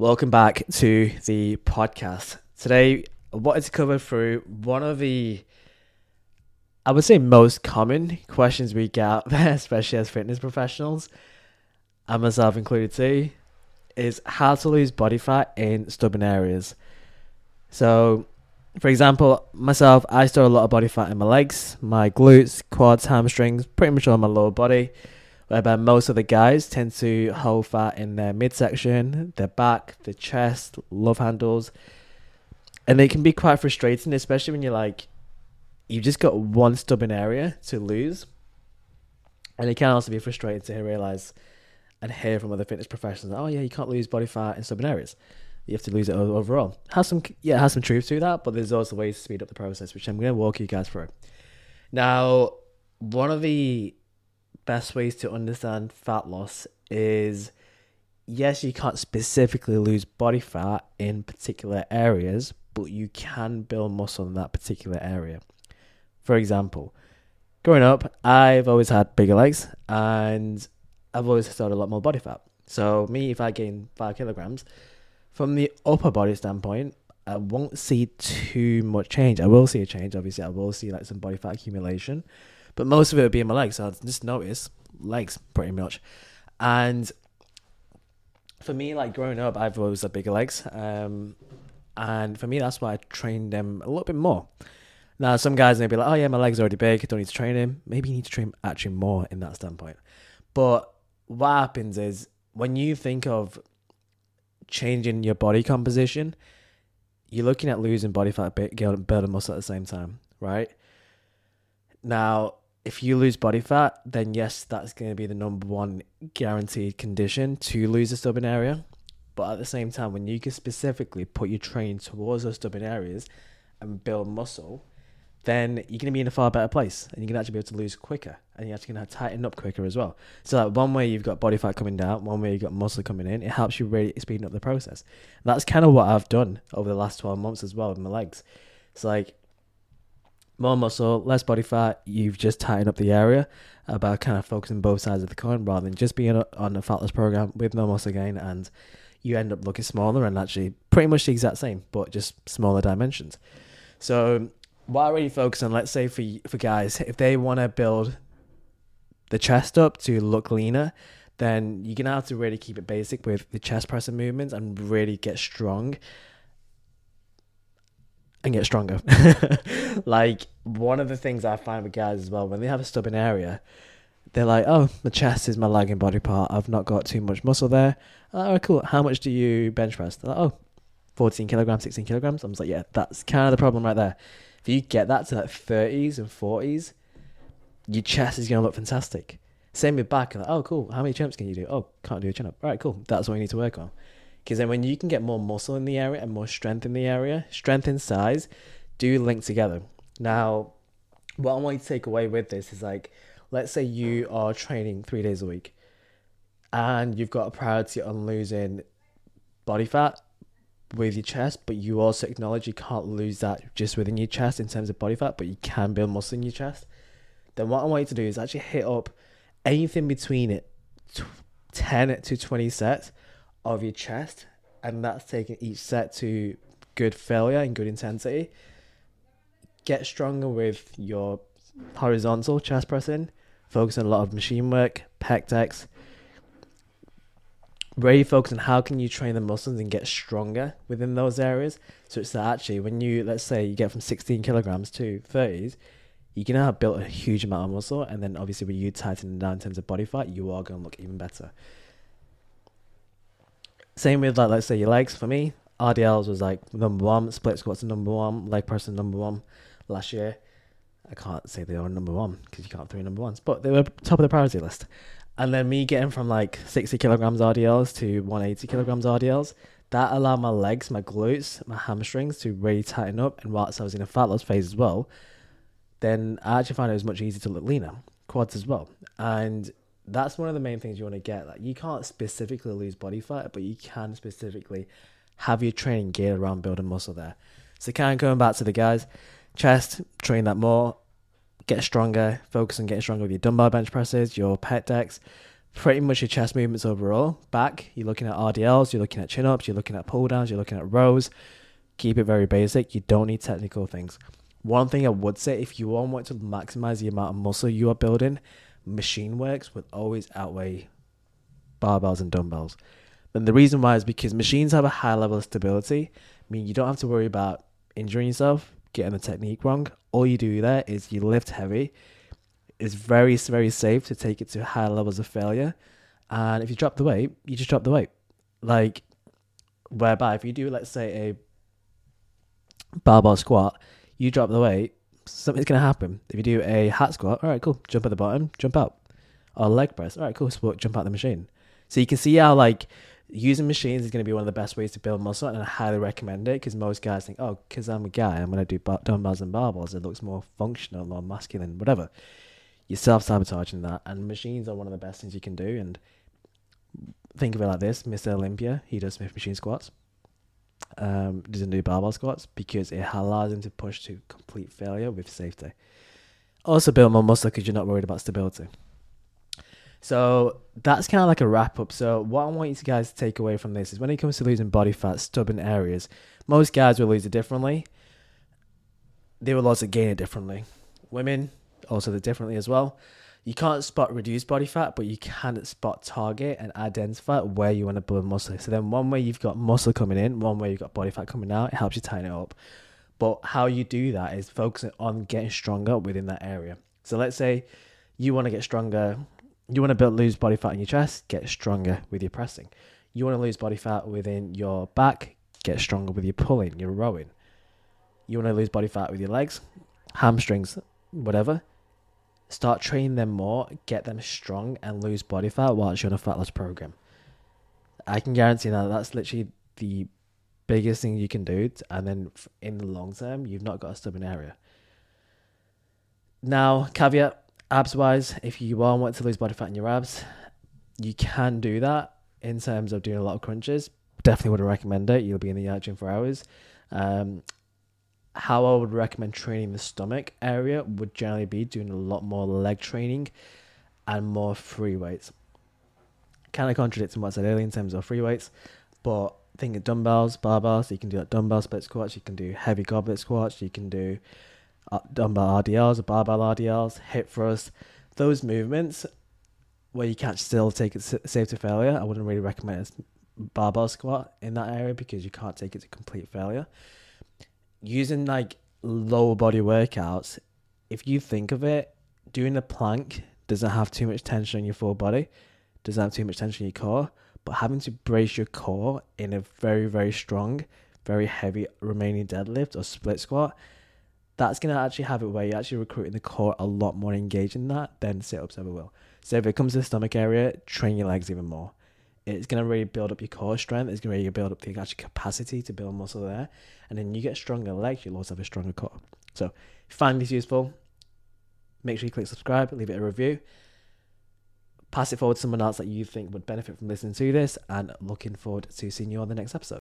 Welcome back to the podcast. Today, I wanted to cover through one of the, I would say, most common questions we get, especially as fitness professionals, and myself included too, is how to lose body fat in stubborn areas. So, for example, myself, I store a lot of body fat in my legs, my glutes, quads, hamstrings, pretty much all my lower body. Whereby most of the guys tend to hold fat in their midsection, their back, their chest, love handles. And it can be quite frustrating, especially when you're like, you've just got one stubborn area to lose. And it can also be frustrating to realise and hear from other fitness professionals, oh yeah, you can't lose body fat in stubborn areas. You have to lose it overall. Has some truth to that, but there's also ways to speed up the process, which I'm going to walk you guys through. Now, one of the best ways to understand fat loss is, yes, you can't specifically lose body fat in particular areas, but you can build muscle in that particular area. For example, growing up, I've always had bigger legs and I've always stored a lot more body fat. So me, if I gain 5 kilograms, from the upper body standpoint, I won't see too much change. I will see a change, obviously. I will see like some body fat accumulation, but most of it would be in my legs. So I'll just notice legs pretty much. And for me, like growing up, I've always had bigger legs. And for me, that's why I trained them a little bit more. Now, some guys may be like, oh yeah, my leg's already big, I don't need to train him. Maybe you need to train him actually more in that standpoint. But what happens is when you think of changing your body composition, you're looking at losing body fat, building muscle at the same time, right? Now, if you lose body fat, then yes, that's going to be the number one guaranteed condition to lose a stubborn area. But at the same time, when you can specifically put your training towards those stubborn areas and build muscle, then you're going to be in a far better place and you're going to actually be able to lose quicker and you're actually going to tighten up quicker as well. So like one way you've got body fat coming down, one way you've got muscle coming in, it helps you really speeding up the process. And that's kind of what I've done over the last 12 months as well with my legs. It's like, more muscle, less body fat, you've just tightened up the area about kind of focusing both sides of the coin rather than just being on a fat loss program with no muscle gain, and you end up looking smaller and actually pretty much the exact same, but just smaller dimensions. So what I really focus on, let's say for guys, if they want to build the chest up to look leaner, then you're going to have to really keep it basic with the chest pressing movements and really get strong. And get stronger. Like, one of the things I find with guys as well, when they have a stubborn area, they're like, oh, my chest is my lagging body part, I've not got too much muscle there. Like, oh, cool, how much do you bench press? They're like, oh, 14 kilograms, 16 kilograms. I was like, yeah, that's kind of the problem right there. If you get that to like 30s and 40s, your chest is going to look fantastic. Same with back, like, oh, cool, how many chin-ups can you do? Oh, can't do a chin-up. All right, cool, that's what you need to work on. Because then when you can get more muscle in the area and more strength in the area, strength and size do link together. Now, what I want you to take away with this is like, let's say you are training 3 days a week and you've got a priority on losing body fat with your chest, but you also acknowledge you can't lose that just within your chest in terms of body fat, but you can build muscle in your chest. Then what I want you to do is actually hit up anything between it, 10 to 20 sets of your chest, and that's taking each set to good failure and good intensity. Get stronger with your horizontal chest pressing, focus on a lot of machine work, pec decks. Really focus on how can you train the muscles and get stronger within those areas. So it's that actually when you, let's say you get from 16 kilograms to 30s, you're going to have built a huge amount of muscle, and then obviously when you tighten down in terms of body fat, you are going to look even better. Same with, like, let's say your legs. For me, RDLs was like number one, split squats number one, leg press number one last year. I can't say they were number one because you can't have three number ones, but they were top of the priority list. And then me getting from like 60 kilograms RDLs to 180 kilograms RDLs, that allowed my legs, my glutes, my hamstrings to really tighten up. And whilst I was in a fat loss phase as well, then I actually found it was much easier to look leaner. Quads as well. And that's one of the main things you want to get. Like, you can't specifically lose body fat, but you can specifically have your training geared around building muscle there. So kind of going back to the guys, chest, train that more, get stronger, focus on getting stronger with your dumbbell bench presses, your pec decks, pretty much your chest movements overall. Back, you're looking at RDLs, you're looking at chin-ups, you're looking at pull-downs, you're looking at rows. Keep it very basic. You don't need technical things. One thing I would say, if you want to maximize the amount of muscle you are building, machine works would always outweigh barbells and dumbbells. And the reason why is because machines have a high level of stability. I mean, you don't have to worry about injuring yourself, getting the technique wrong. All you do there is you lift heavy. It's very, very safe to take it to high levels of failure. And if you drop the weight, you just drop the weight. Like, whereby if you do, let's say, a barbell squat, you drop the weight, something's going to happen. If you do a hat squat, all right, cool, jump at the bottom, jump out. Or leg press, all right, cool, so jump out the machine. So you can see how, like, using machines is going to be one of the best ways to build muscle, and I highly recommend it because most guys think, oh, because I'm a guy, I'm going to do dumbbells and barbells. It looks more functional or masculine, whatever. You're self-sabotaging that, and machines are one of the best things you can do. And think of it like this. Mr. Olympia, he does Smith machine squats. Doesn't do barbell squats because it allows him to push to complete failure with safety. Also build more muscle because you're not worried about stability. So that's kind of like a wrap up. So what I want you guys to take away from this is when it comes to losing body fat, stubborn areas, most guys will lose it differently. They will also gain it differently. Women also differently as well. You can't spot reduced body fat, but you can spot, target and identify where you want to build muscle. So then one way you've got muscle coming in, one way you've got body fat coming out, it helps you tighten it up. But how you do that is focusing on getting stronger within that area. So let's say you want to get stronger. You want to lose body fat in your chest, get stronger with your pressing. You want to lose body fat within your back, get stronger with your pulling, your rowing. You want to lose body fat with your legs, hamstrings, whatever. Start training them more, get them strong, and lose body fat whilst you're on a fat loss program. I can guarantee now that's literally the biggest thing you can do. And then in the long term, you've not got a stubborn area. Now, caveat. Abs wise, if you want to lose body fat in your abs, you can do that in terms of doing a lot of crunches. Definitely wouldn't recommend it. You'll be in the gym for hours. How I would recommend training the stomach area would generally be doing a lot more leg training and more free weights. Kind of contradicting what I said earlier in terms of free weights, but think of dumbbells, barbells. So you can do like dumbbell split squats. You can do heavy goblet squats. You can do dumbbell RDLs, barbell RDLs, hip thrust, those movements where you can't still take it safe to failure. I wouldn't really recommend a barbell squat in that area because you can't take it to complete failure. Using like lower body workouts, if you think of it, doing a plank doesn't have too much tension on your full body, doesn't have too much tension on your core, but having to brace your core in a very, very strong, very heavy remaining deadlift or split squat, that's going to actually have it where you're actually recruiting the core a lot more, engaging that than sit-ups ever will. So if it comes to the stomach area, train your legs even more. It's going to really build up your core strength. It's going to really build up the actual capacity to build muscle there. And then you get stronger legs, you'll also have a stronger core. So if you find this useful, make sure you click subscribe, leave it a review. Pass it forward to someone else that you think would benefit from listening to this, and looking forward to seeing you on the next episode.